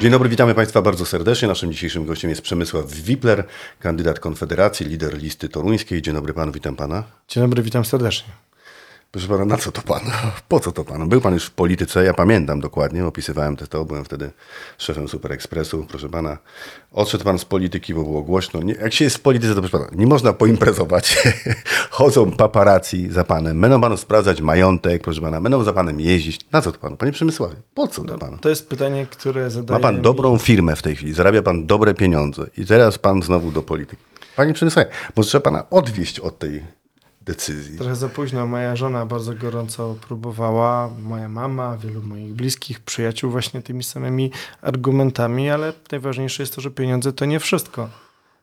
Dzień dobry, witamy Państwa bardzo serdecznie. Naszym dzisiejszym gościem jest Przemysław Wipler, kandydat Konfederacji, lider listy toruńskiej. Dzień dobry Panu, witam Pana. Dzień dobry, witam serdecznie. Proszę Pana, na co to Pan? Po co to Pan? Był Pan już w polityce, ja pamiętam dokładnie, opisywałem to, byłem wtedy szefem Super Expressu. Proszę Pana, odszedł Pan z polityki, bo było głośno. Jak się jest w polityce, to proszę Pana, nie można poimprezować. Chodzą paparazzi za Panem, będą Panu sprawdzać majątek, proszę Pana, będą za Panem jeździć. Na co to Panu? Panie Przemysławie, po co to Panu? To jest pytanie, które zadaje. Ma Pan dobrą firmę w tej chwili, zarabia Pan dobre pieniądze i teraz Pan znowu do polityki. Panie Przemysławie, może trzeba Pana odwieźć od tej decyzji. Trochę za późno. Moja żona bardzo gorąco próbowała, moja mama, wielu moich bliskich, przyjaciół właśnie tymi samymi argumentami, ale najważniejsze jest to, że pieniądze to nie wszystko.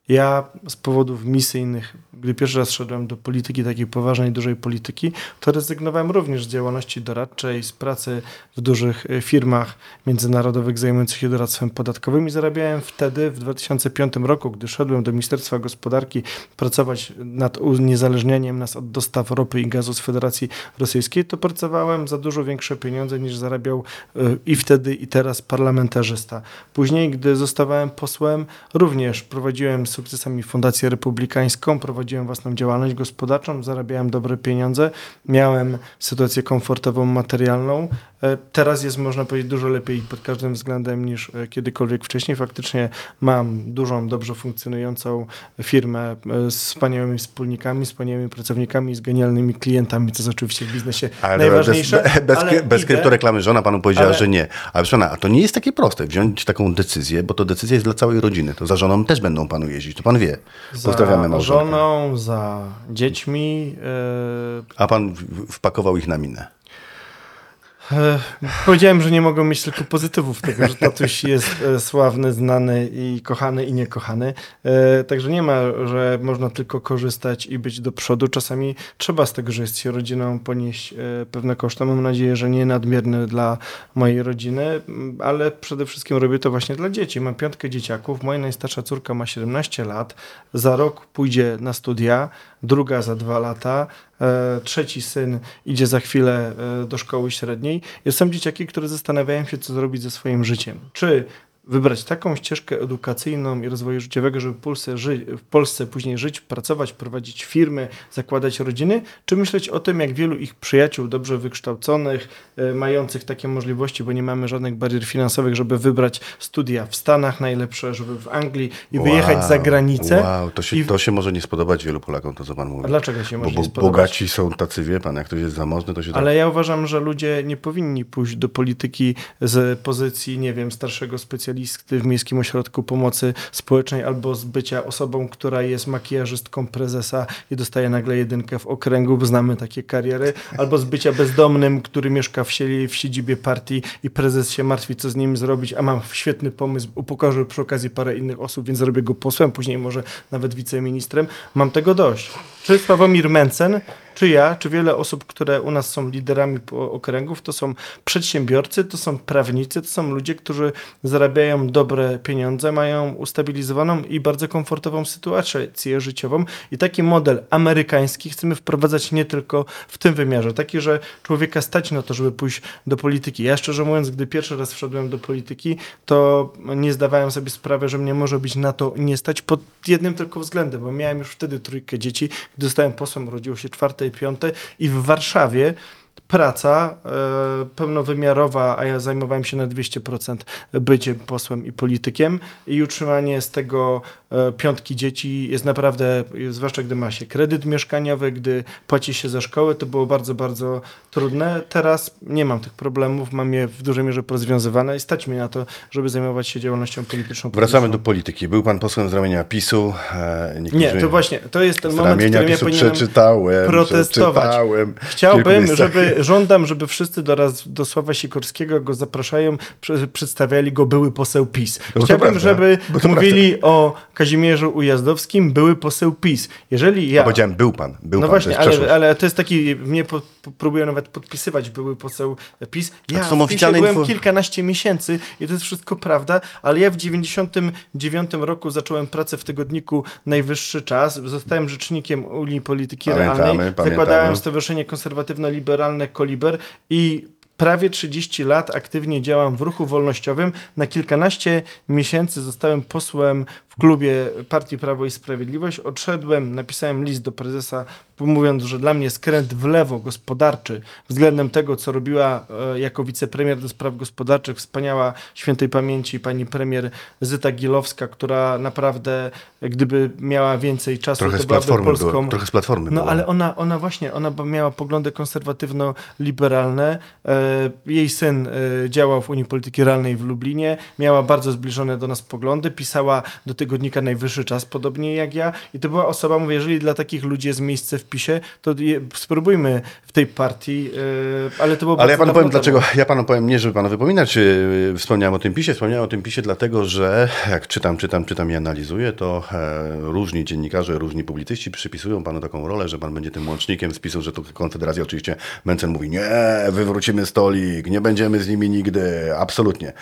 Ja z powodów misyjnych, gdy pierwszy raz szedłem do polityki, takiej poważnej, dużej polityki, to rezygnowałem również z działalności doradczej, z pracy w dużych firmach międzynarodowych zajmujących się doradztwem podatkowym i zarabiałem wtedy, w 2005 roku, gdy szedłem do Ministerstwa Gospodarki pracować nad uniezależnieniem nas od dostaw ropy i gazu z Federacji Rosyjskiej, to pracowałem za dużo większe pieniądze niż zarabiał i wtedy i teraz parlamentarzysta. Później, gdy zostawałem posłem, również prowadziłem sukcesami Fundację Republikańską, prowadziłem własną działalność gospodarczą, zarabiałem dobre pieniądze, miałem sytuację komfortową, materialną. Teraz jest, można powiedzieć, dużo lepiej pod każdym względem niż kiedykolwiek wcześniej. Faktycznie mam dużą, dobrze funkcjonującą firmę z wspaniałymi wspólnikami, wspaniałymi pracownikami, z genialnymi klientami, co jest oczywiście w biznesie najważniejsze. Bez kryptoreklamy żona Panu powiedziała, że nie. Ale proszę Pana, to nie jest takie proste wziąć taką decyzję, bo to decyzja jest dla całej rodziny. To za żoną też będą Panu jeździć, to Pan wie. Pozdrawiamy małżonkę. Za żoną, za dziećmi. A Pan wpakował ich na minę. Powiedziałem, że nie mogą mieć tylko pozytywów tego, że tatuś jest sławny, znany i kochany i niekochany. Także nie ma, że można tylko korzystać i być do przodu. Czasami trzeba z tego, że jest się rodziną, ponieść pewne koszty. Mam nadzieję, że nie nadmierne dla mojej rodziny, ale przede wszystkim robię to właśnie dla dzieci. Mam 5 dzieciaków, moja najstarsza córka ma 17 lat, za rok pójdzie na studia, druga za 2 lata, trzeci syn idzie za chwilę do szkoły średniej. Są dzieciaki, które zastanawiają się, co zrobić ze swoim życiem. Czy wybrać taką ścieżkę edukacyjną i rozwoju życiowego, żeby w Polsce później żyć, pracować, prowadzić firmy, zakładać rodziny, czy myśleć o tym, jak wielu ich przyjaciół dobrze wykształconych, mających takie możliwości, bo nie mamy żadnych barier finansowych, żeby wybrać studia w Stanach najlepsze, żeby w Anglii i wyjechać za granicę. Wow, to się może nie spodobać wielu Polakom, to co Pan mówi. A dlaczego się może nie spodobać? Bogaci są tacy, wie Pan, jak ktoś jest zamożny, to się da. Ale ja uważam, że ludzie nie powinni pójść do polityki z pozycji, nie wiem, starszego specjalisty w Miejskim Ośrodku Pomocy Społecznej albo z bycia osobą, która jest makijażystką prezesa i dostaje nagle 1 w okręgu, bo znamy takie kariery, albo z bycia bezdomnym, który mieszka w siedzibie partii i prezes się martwi, co z nim zrobić, a mam świetny pomysł, upokorzę przy okazji parę innych osób, więc zrobię go posłem, później może nawet wiceministrem. Mam tego dość. Czy Sławomir Mentzen, czy ja, czy wiele osób, które u nas są liderami okręgów, to są przedsiębiorcy, to są prawnicy, to są ludzie, którzy zarabiają dobre pieniądze, mają ustabilizowaną i bardzo komfortową sytuację życiową i taki model amerykański chcemy wprowadzać nie tylko w tym wymiarze, taki, że człowieka stać na to, żeby pójść do polityki. Ja szczerze mówiąc, gdy pierwszy raz wszedłem do polityki, to nie zdawałem sobie sprawy, że mnie może być na to nie stać pod jednym tylko względem, bo miałem już wtedy 3 dzieci, gdy zostałem posłem, rodziło się 4. i 5. i w Warszawie praca pełnowymiarowa, a ja zajmowałem się na 200% byciem posłem i politykiem i utrzymanie z tego 5 dzieci jest naprawdę, zwłaszcza gdy ma się kredyt mieszkaniowy, gdy płaci się za szkołę, to było bardzo, bardzo trudne. Teraz nie mam tych problemów, mam je w dużej mierze porozwiązywane i stać mi na to, żeby zajmować się działalnością polityczną. Wracamy do polityki. Był Pan posłem z ramienia PiS-u. Nie, to właśnie, to jest ten moment, w którym ja powinienem protestować. Chciałbym, żądam, żeby wszyscy do Sława Sikorskiego go zapraszają, przedstawiali go były poseł PiS. Chciałbym, żeby mówili o Kazimierzu Ujazdowskim, były poseł PiS. Jeżeli ja... powiedziałem, był pan. No właśnie, ale to jest taki, mnie próbują nawet podpisywać były poseł PiS. Ja to są oficjalne byłem kilkanaście miesięcy i to jest wszystko prawda, ale ja w 99 roku zacząłem pracę w tygodniku Najwyższy Czas. Zostałem rzecznikiem Unii Polityki Realnej. Zakładałem Stowarzyszenie Konserwatywno-Liberalne Koliber i prawie 30 lat aktywnie działam w ruchu wolnościowym. Na kilkanaście miesięcy zostałem posłem w klubie partii Prawo i Sprawiedliwość. Odszedłem, napisałem list do prezesa, mówiąc, że dla mnie skręt w lewo gospodarczy względem tego, co robiła jako wicepremier do spraw gospodarczych wspaniała świętej pamięci pani premier Zyta Gilowska, która naprawdę, gdyby miała więcej czasu, trochę to byłaby Polską... trochę z Platformy była. Ale ona właśnie, ona miała poglądy konserwatywno-liberalne. Jej syn działał w Unii Polityki Realnej w Lublinie, miała bardzo zbliżone do nas poglądy, pisała do tygodnika Najwyższy Czas, podobnie jak ja. I to była osoba, mówię, jeżeli dla takich ludzi jest miejsce w PiS-ie, to spróbujmy w tej partii, ale to było... Ale ja panu powiem dlaczego, ja panu powiem, nie żeby pana wypominać, wspomniałem o tym PiS-ie dlatego, że jak czytam i analizuję, to różni dziennikarze, różni publicyści przypisują panu taką rolę, że pan będzie tym łącznikiem z PiS-u, że to Konfederacja oczywiście, Mentzen mówi, nie, wywrócimy stolik, nie będziemy z nimi nigdy, absolutnie.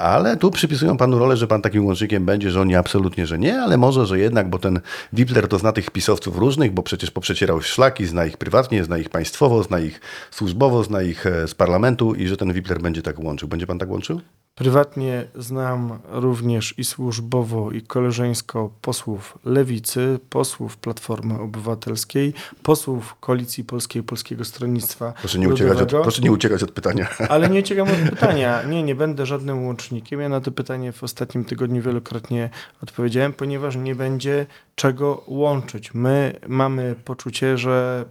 Ale tu przypisują panu rolę, że pan takim łącznikiem będzie, że oni absolutnie, że nie, ale może, że jednak, bo ten Wipler to zna tych pisowców różnych, bo przecież poprzecierał szlaki, zna ich prywatnie, zna ich państwowo, zna ich służbowo, zna ich z parlamentu i że ten Wipler będzie tak łączył. Będzie pan tak łączył? Prywatnie znam również i służbowo, i koleżeńsko posłów Lewicy, posłów Platformy Obywatelskiej, posłów Koalicji Polskiej, Polskiego Stronnictwa Ludowego. Proszę nie uciekać od pytania. Ale nie uciekam od pytania. Nie będę żadnym łącznikiem. Ja na to pytanie w ostatnim tygodniu wielokrotnie odpowiedziałem, ponieważ nie będzie czego łączyć. My mamy poczucie, że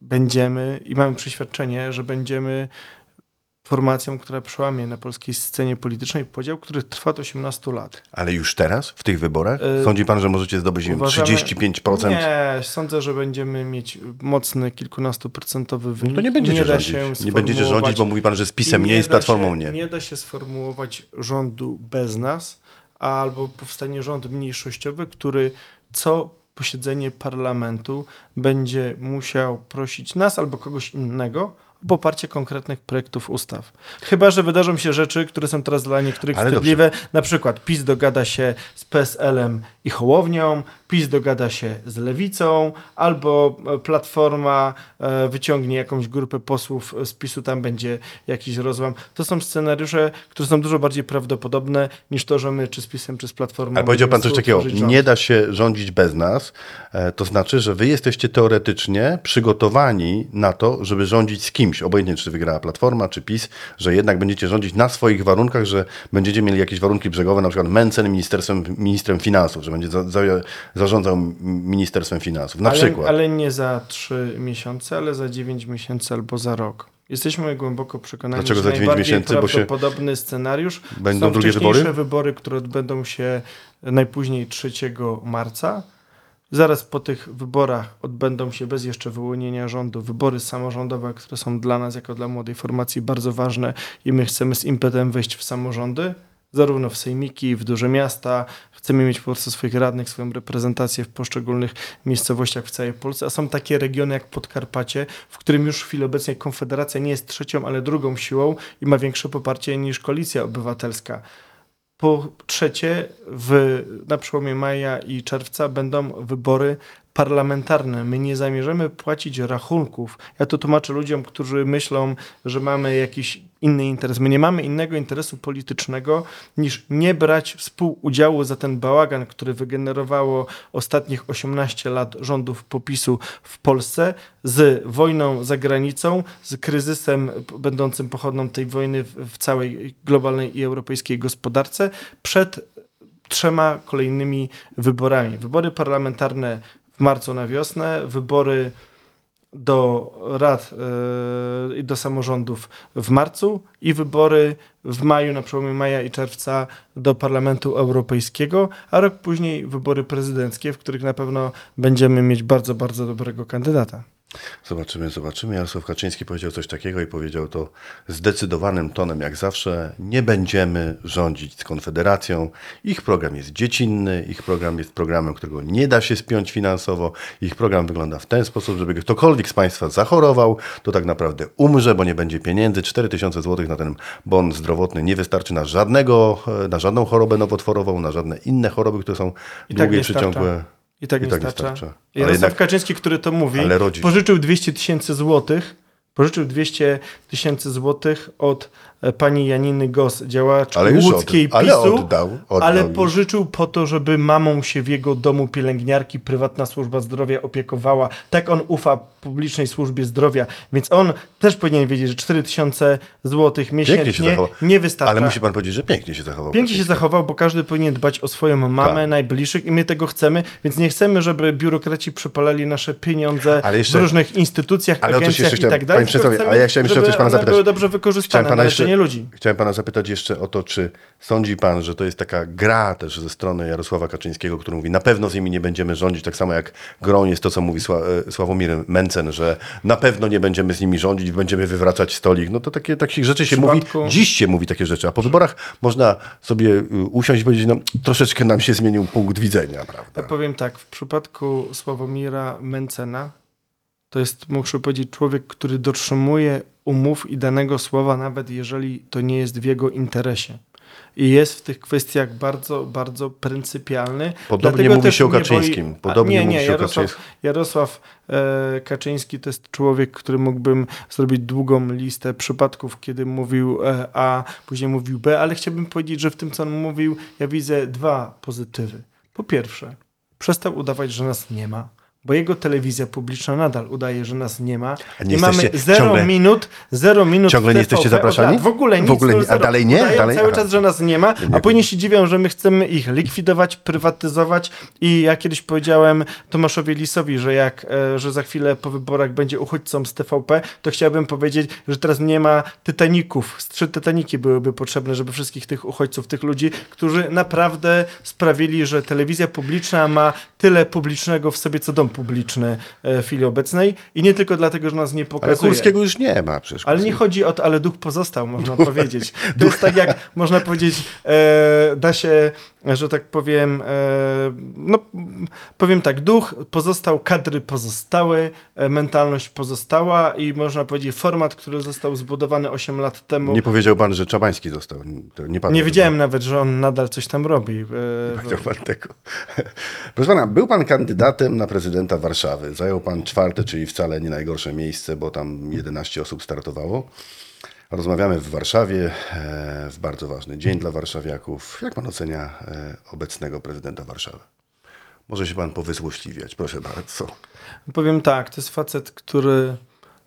będziemy i mamy przeświadczenie, że będziemy formacją, która przełamie na polskiej scenie politycznej podział, który trwa od 18 lat. Ale już teraz, w tych wyborach? Sądzi pan, że możecie zdobyć 35%? Nie, sądzę, że będziemy mieć mocny, kilkunastoprocentowy wynik. No to nie będziecie rządzić. Nie będziecie rządzić, bo mówi pan, że z PiS-em nie i z Platformą nie. Nie da się sformułować rządu bez nas, albo powstanie rząd mniejszościowy, który co posiedzenie parlamentu będzie musiał prosić nas albo kogoś innego poparcie konkretnych projektów ustaw. Chyba że wydarzą się rzeczy, które są teraz dla niektórych wstydliwe. Na przykład PiS dogada się z PSL-em i Hołownią, PiS dogada się z Lewicą, albo Platforma wyciągnie jakąś grupę posłów z PiS-u, tam będzie jakiś rozłam. To są scenariusze, które są dużo bardziej prawdopodobne niż to, że my czy z PiS-em, czy z Platformą... Ale powiedział pan coś takiego, nie da się rządzić bez nas, to znaczy, że wy jesteście teoretycznie przygotowani na to, żeby rządzić z kim? Obojętnie, czy wygrała Platforma, czy PiS, że jednak będziecie rządzić na swoich warunkach, że będziecie mieli jakieś warunki brzegowe, na przykład Mentzen ministrem finansów, że będzie zarządzał Ministerstwem Finansów, na przykład. Ale nie za 3 miesiące, ale za 9 miesięcy albo za rok. Jesteśmy głęboko przekonani, dlaczego że za 9 najbardziej miesięcy? Prawdopodobny scenariusz będą są drugie wcześniejsze wybory, które odbędą się najpóźniej 3 marca. Zaraz po tych wyborach odbędą się bez jeszcze wyłonienia rządu wybory samorządowe, które są dla nas, jako dla młodej formacji, bardzo ważne i my chcemy z impetem wejść w samorządy, zarówno w sejmiki, w duże miasta. Chcemy mieć po prostu swoich radnych, swoją reprezentację w poszczególnych miejscowościach w całej Polsce. A są takie regiony jak Podkarpacie, w którym już w chwili obecnej Konfederacja nie jest trzecią, ale drugą siłą i ma większe poparcie niż Koalicja Obywatelska. Po trzecie, na przełomie maja i czerwca będą wybory parlamentarne. My nie zamierzamy płacić rachunków. Ja to tłumaczę ludziom, którzy myślą, że mamy jakiś inny interes. My nie mamy innego interesu politycznego niż nie brać współudziału za ten bałagan, który wygenerowało ostatnich 18 lat rządów PiS-u w Polsce z wojną za granicą, z kryzysem będącym pochodną tej wojny w całej globalnej i europejskiej gospodarce przed 3 kolejnymi wyborami. Wybory parlamentarne w marcu na wiosnę, wybory do rad i do samorządów w marcu i wybory w maju, na przełomie maja i czerwca do Parlamentu Europejskiego, a rok później wybory prezydenckie, w których na pewno będziemy mieć bardzo, bardzo dobrego kandydata. Zobaczymy. Jarosław Kaczyński powiedział coś takiego i powiedział to zdecydowanym tonem, jak zawsze. Nie będziemy rządzić z Konfederacją. Ich program jest dziecinny, ich program jest programem, którego nie da się spiąć finansowo. Ich program wygląda w ten sposób, żeby ktokolwiek z państwa zachorował, to tak naprawdę umrze, bo nie będzie pieniędzy. 4000 zł na ten bon zdrowotny nie wystarczy na żadną chorobę nowotworową, na żadne inne choroby, które są długie, przeciągłe. I tak nie starcza. Jarosław Kaczyński, który to mówi, pożyczył 200 tysięcy złotych, Pożyczył 200 tysięcy złotych od pani Janiny Goss, działaczki łódzkiej PiS-u, ale oddał, pożyczył po to, żeby mamą się w jego domu pielęgniarki prywatna służba zdrowia opiekowała. Tak on ufa publicznej służbie zdrowia, więc on też powinien wiedzieć, że 4 tysiące złotych miesięcznie nie wystarcza. Ale musi pan powiedzieć, że pięknie się zachował. Pięknie się zachował, bo każdy powinien dbać o swoją mamę, najbliższych, i my tego chcemy, więc nie chcemy, żeby biurokraci przypalali nasze pieniądze w różnych instytucjach, agencjach i tak dalej. Ale ja chciałem jeszcze coś pana zapytać. Były dobrze wykorzystane na leczenie ludzi. Chciałem pana zapytać jeszcze o to, czy sądzi pan, że to jest taka gra też ze strony Jarosława Kaczyńskiego, który mówi, na pewno z nimi nie będziemy rządzić, tak samo jak grą jest to, co mówi Sławomir Mentzen, że na pewno nie będziemy z nimi rządzić, będziemy wywracać stolik. No to takich rzeczy się mówi, dziś się mówi takie rzeczy, a po wyborach można sobie usiąść i powiedzieć, no troszeczkę nam się zmienił punkt widzenia, prawda? Ja powiem tak, w przypadku Sławomira Mentzena to jest, muszę powiedzieć, człowiek, który dotrzymuje umów i danego słowa, nawet jeżeli to nie jest w jego interesie. I jest w tych kwestiach bardzo, bardzo pryncypialny. Podobnie mówi się o Kaczyńskim. Jarosław Kaczyński to jest człowiek, który mógłbym zrobić długą listę przypadków, kiedy mówił A, później mówił B, ale chciałbym powiedzieć, że w tym, co on mówił, ja widzę dwa pozytywy. Po pierwsze, przestał udawać, że nas nie ma. Bo jego telewizja publiczna nadal udaje, że nas nie ma. Nie mamy zero minut. Ciągle nie jesteście zapraszani? W ogóle nic. A dalej nie? Cały czas, że nas nie ma, a później się dziwią, że my chcemy ich likwidować, prywatyzować. I ja kiedyś powiedziałem Tomaszowi Lisowi, że że za chwilę po wyborach będzie uchodźcą z TVP, to chciałbym powiedzieć, że teraz nie ma Tytaników. 3 Tytaniki byłyby potrzebne, żeby wszystkich tych uchodźców, tych ludzi, którzy naprawdę sprawili, że telewizja publiczna ma tyle publicznego w sobie, co dom publiczny w chwili obecnej i nie tylko dlatego, że nas nie pokazuje. Ale Kurskiego już nie ma przecież. Ale nie chodzi o to, ale duch pozostał, można powiedzieć. To jest tak jak, można powiedzieć, da się, że tak powiem, powiem tak, duch pozostał, kadry pozostały, mentalność pozostała i można powiedzieć format, który został zbudowany 8 lat temu. Nie powiedział pan, że Czabański został. Nie wiedziałem nawet, że on nadal coś tam robi. Nie powiedział pan tego. Proszę pana, był pan kandydatem na prezydenta Warszawy. Zajął pan 4., czyli wcale nie najgorsze miejsce, bo tam 11 osób startowało. Rozmawiamy w Warszawie, w bardzo ważny dzień dla warszawiaków. Jak pan ocenia obecnego prezydenta Warszawy? Może się pan powyzłośliwiać, proszę bardzo. Powiem tak, to jest facet, który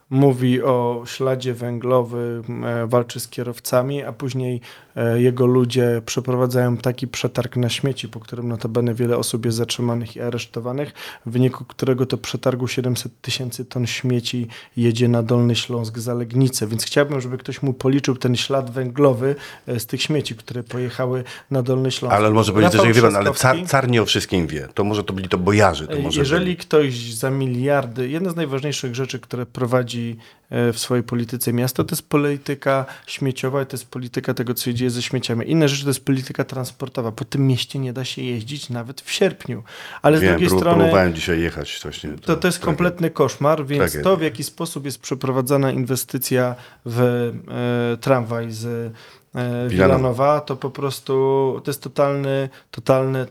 mówi o śladzie węglowym, walczy z kierowcami, a później jego ludzie przeprowadzają taki przetarg na śmieci, po którym notabene wiele osób jest zatrzymanych i aresztowanych, w wyniku którego to przetargu 700 tysięcy ton śmieci jedzie na Dolny Śląsk za Legnicę. Więc chciałbym, żeby ktoś mu policzył ten ślad węglowy z tych śmieci, które pojechały na Dolny Śląsk. Ale może powiedzieć, że car nie o wszystkim wie. To może to byli to bojarzy. To może jeżeli ktoś za miliardy, jedna z najważniejszych rzeczy, które prowadzi w swojej polityce miasto, to jest polityka śmieciowa i to jest polityka tego, co się dzieje ze śmieciami. Inne rzeczy to jest polityka transportowa. Po tym mieście nie da się jeździć nawet w sierpniu. Ale z drugiej strony... próbowałem dzisiaj jechać. To jest kompletny koszmar, więc to, w jaki sposób jest przeprowadzana inwestycja w tramwaj z Wilanowa, to po prostu to jest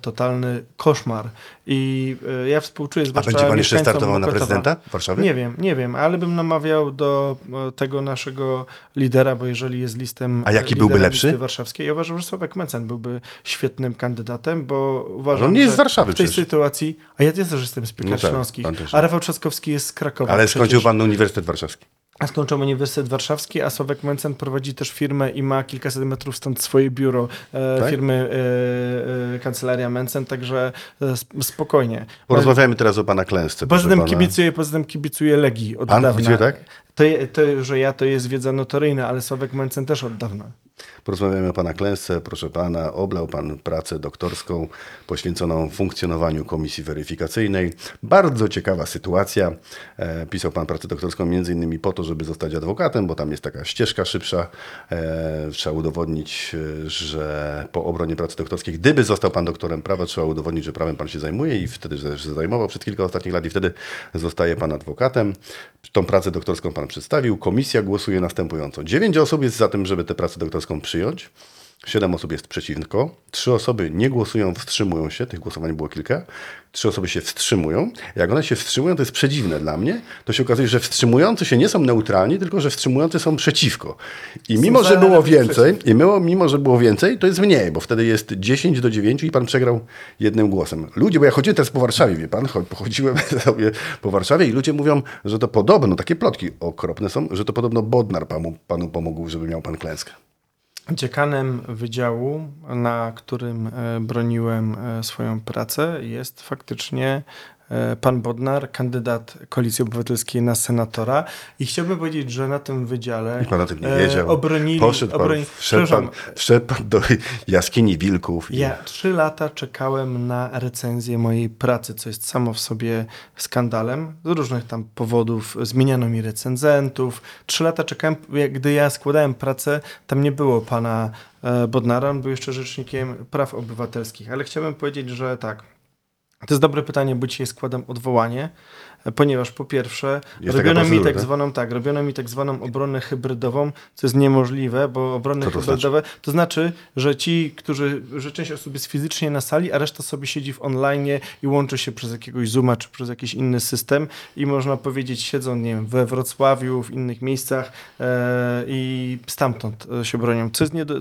totalny koszmar. I ja współczuję z Warszawą. A będzie pan jeszcze startował na prezydenta Warszawy? Nie wiem, ale bym namawiał do tego naszego lidera, bo jeżeli jest listem. A jaki byłby lepszy? Warszawskiej. Ja uważam, że Sławek Mentzen byłby świetnym kandydatem, bo uważam, on nie jest z Warszawy w tej sytuacji. A ja też jestem z Piekar Śląskich. A Rafał Trzaskowski jest z Krakowa. Ale skończył pan Uniwersytet Warszawski. A skończył Uniwersytet Warszawski, a Sławek Mentzen prowadzi też firmę i ma kilkaset metrów stąd swoje biuro firmy Kancelaria Mentzen, także spokojnie. Porozmawiajmy teraz o pana klęsce. Poza tym kibicuję Legii od dawna. Pan widzi, tak? To, że jest wiedza notoryjna, ale Sławek Mentzen też od dawna. Porozmawiamy o pana klęsce. Proszę pana, oblał pan pracę doktorską poświęconą funkcjonowaniu komisji weryfikacyjnej. Bardzo ciekawa sytuacja. Pisał pan pracę doktorską m.in. po to, żeby zostać adwokatem, bo tam jest taka ścieżka szybsza. Trzeba udowodnić, że po obronie pracy doktorskiej, gdyby został pan doktorem prawa, trzeba udowodnić, że prawem pan się zajmuje i wtedy też się zajmował przez kilka ostatnich lat i wtedy zostaje pan adwokatem. Tą pracę doktorską pan przedstawił. Komisja głosuje następująco. 9 osób jest za tym, żeby tę pracę doktorską przyjąć. 7 osób jest przeciwko, 3 osoby nie głosują, wstrzymują się, tych głosowań było kilka, 3 osoby się wstrzymują. Jak one się wstrzymują, to jest przedziwne dla mnie, to się okazuje, że wstrzymujący się nie są neutralni, tylko że wstrzymujący są przeciwko. I mimo, że było więcej, to jest mniej, bo wtedy jest 10 do 9 i pan przegrał jednym głosem. Ludzie, bo ja chodziłem teraz po Warszawie, wie pan, pochodziłem sobie po Warszawie i ludzie mówią, że to podobno, takie plotki okropne są, że to podobno Bodnar panu pomógł, żeby miał pan klęskę. Dziekanem wydziału, na którym broniłem swoją pracę, jest faktycznie pan Bodnar, kandydat Koalicji Obywatelskiej na senatora. I chciałbym powiedzieć, że na tym wydziale obronili... Wszedł pan do jaskini wilków. Ja 3 lata czekałem na recenzję mojej pracy, co jest samo w sobie skandalem. Z różnych tam powodów zmieniano mi recenzentów. 3 lata czekałem, gdy ja składałem pracę, tam nie było pana Bodnara, on był jeszcze rzecznikiem praw obywatelskich. Ale chciałbym powiedzieć, że tak, to jest dobre pytanie, bo dzisiaj składam odwołanie, ponieważ po pierwsze robiono mi tak zwaną obronę hybrydową, co jest niemożliwe, bo obrony hybrydowe to znaczy, że część osób jest fizycznie na sali, a reszta sobie siedzi w online i łączy się przez jakiegoś Zooma czy przez jakiś inny system i można powiedzieć siedzą, nie wiem, we Wrocławiu, w innych miejscach i stamtąd się bronią.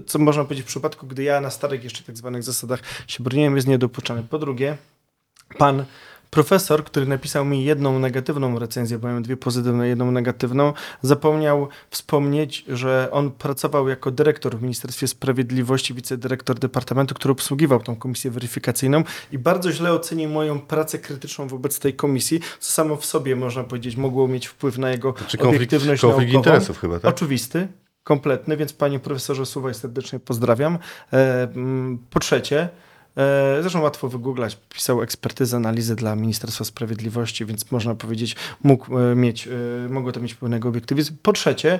Co można powiedzieć w przypadku, gdy ja na starych jeszcze tak zwanych zasadach się broniłem, jest niedopuszczalne. Po drugie, pan profesor, który napisał mi jedną negatywną recenzję, bo miałem 2 pozytywne, 1 negatywną, zapomniał wspomnieć, że on pracował jako dyrektor w Ministerstwie Sprawiedliwości, wicedyrektor departamentu, który obsługiwał tą komisję weryfikacyjną i bardzo źle ocenił moją pracę krytyczną wobec tej komisji, co samo w sobie, można powiedzieć, mogło mieć wpływ na jego obiektywność naukową. Konflikt interesów chyba, tak? Oczywisty, kompletny, więc panie profesorze Suwaj serdecznie pozdrawiam. Po trzecie, zresztą łatwo wygooglać, pisał ekspertyzę, analizę dla Ministerstwa Sprawiedliwości, więc można powiedzieć, mogło to mieć pełnego obiektywizm. Po trzecie,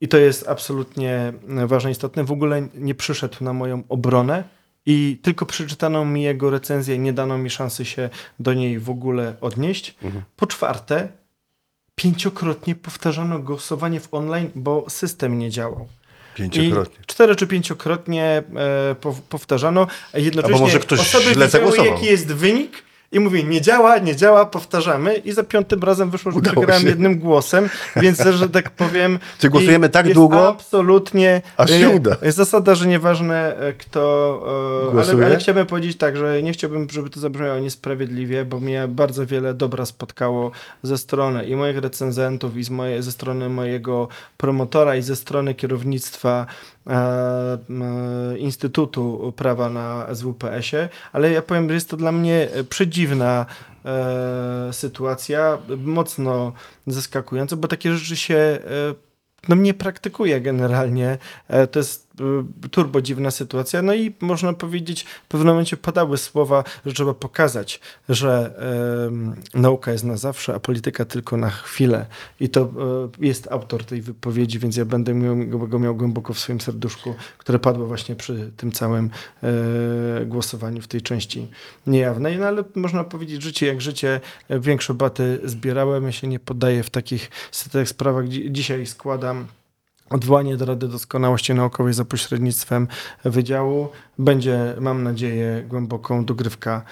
i to jest absolutnie ważne, istotne, w ogóle nie przyszedł na moją obronę i tylko przeczytano mi jego recenzję, nie dano mi szansy się do niej w ogóle odnieść. Po czwarte, 5-krotnie powtarzano głosowanie w online, bo system nie działał. 5-krotnie. I 4 czy 5-krotnie powtarzano. Jednocześnie może ktoś osoby wiedziały, jaki jest wynik i mówi, nie działa, powtarzamy i za 5. razem wyszło, że wygrałem 1 głosem, więc że tak powiem... Czy głosujemy tak długo? Absolutnie. Aż się uda. Jest zasada, że nieważne kto... Ale chciałbym powiedzieć tak, że nie chciałbym, żeby to zabrzmiało niesprawiedliwie, bo mnie bardzo wiele dobra spotkało ze strony i moich recenzentów, i ze strony mojego promotora, i ze strony kierownictwa Instytutu Prawa na SWPS-ie, ale ja powiem, że jest to dla mnie przedziwna sytuacja, mocno zaskakująca, bo takie rzeczy się nie praktykuje generalnie. To jest turbo dziwna sytuacja. No i można powiedzieć, w pewnym momencie padały słowa, że trzeba pokazać, że nauka jest na zawsze, a polityka tylko na chwilę. I to jest autor tej wypowiedzi, więc ja będę go miał głęboko w swoim serduszku, które padło właśnie przy tym całym głosowaniu w tej części niejawnej. No ale można powiedzieć, życie jak życie, większe baty zbierałem. Ja się nie poddaję w takich sprawach. Dzisiaj składam odwołanie do Rady Doskonałości Naukowej za pośrednictwem wydziału. Będzie, mam nadzieję, głęboką dogrywka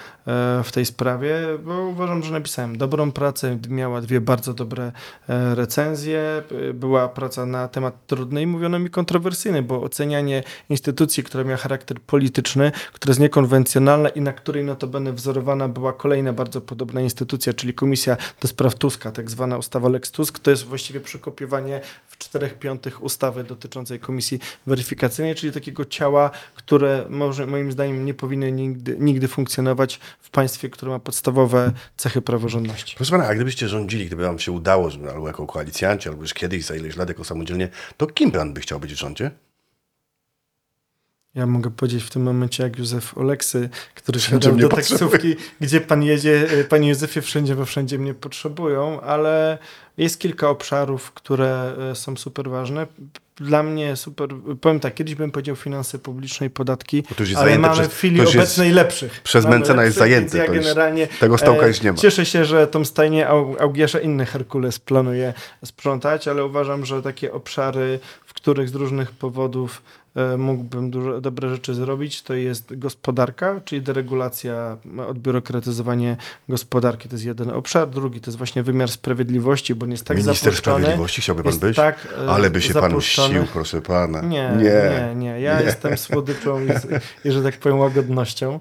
w tej sprawie, bo uważam, że napisałem dobrą pracę, miała 2 bardzo dobre recenzje, była praca na temat trudny i mówiono mi kontrowersyjny, bo ocenianie instytucji, która miała charakter polityczny, która jest niekonwencjonalna i na której notabene wzorowana była kolejna bardzo podobna instytucja, czyli Komisja do Spraw Tuska, tak zwana ustawa Lex Tusk, to jest właściwie przekopiowanie w 4/5 ustawy dotyczącej komisji weryfikacyjnej, czyli takiego ciała, które może moim zdaniem nie powinny nigdy funkcjonować w państwie, które ma podstawowe cechy praworządności. Proszę pana, a gdybyście rządzili, gdyby wam się udało, albo jako koalicjanci, albo już kiedyś za ileś lat jako samodzielnie, to kim pan by chciał być w rządzie? Ja mogę powiedzieć w tym momencie jak Józef Oleksy, który się dał do taksówki, gdzie pan jedzie, panie Józefie, wszędzie, bo wszędzie mnie potrzebują, ale jest kilka obszarów, które są super ważne. Dla mnie super, powiem tak, kiedyś bym powiedział finanse publiczne i podatki, ale mamy w chwili obecnej lepszych. Przez Mentzena jest zajęty. Ja generalnie tego stołka już nie ma. Cieszę się, że tą stajnię Augiasza inny Herkules planuje sprzątać, ale uważam, że takie obszary, w których z różnych powodów mógłbym dobre rzeczy zrobić, to jest gospodarka, czyli deregulacja, odbiurokratyzowanie gospodarki. To jest jeden obszar. Drugi to jest właśnie wymiar sprawiedliwości, bo nie jest tak zapuszczony. Minister sprawiedliwości chciałby pan być? Tak, ale by się pan mścił, proszę pana. Nie. Ja jestem słodyczą i, że tak powiem, łagodnością.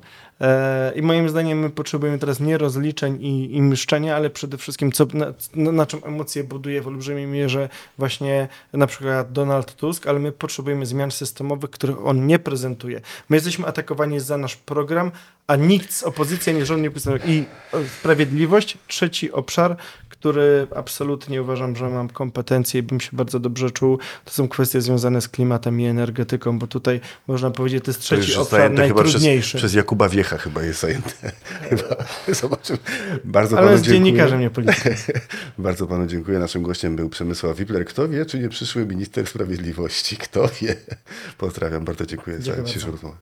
I moim zdaniem my potrzebujemy teraz nie rozliczeń i mszczenia, ale przede wszystkim co, na czym emocje buduje w olbrzymiej mierze właśnie na przykład Donald Tusk, ale my potrzebujemy zmian systemowych, których on nie prezentuje. My jesteśmy atakowani za nasz program, a nikt z opozycji ani rząd nie przedstawia. I sprawiedliwość, trzeci obszar, który absolutnie uważam, że mam kompetencje i bym się bardzo dobrze czuł, to są kwestie związane z klimatem i energetyką, bo tutaj można powiedzieć, to jest trzeci obszar najtrudniejszy. Przez Jakuba Wiecha chyba jest zajęte. Zobaczymy. Bardzo ale panu jest dziękuję. Dziennikarzem, nie politykiem. Bardzo panu dziękuję. Naszym gościem był Przemysław Wipler. Kto wie, czy nie przyszły minister sprawiedliwości? Kto wie? Pozdrawiam. Bardzo dziękuję za dzisiejszą rozmowę.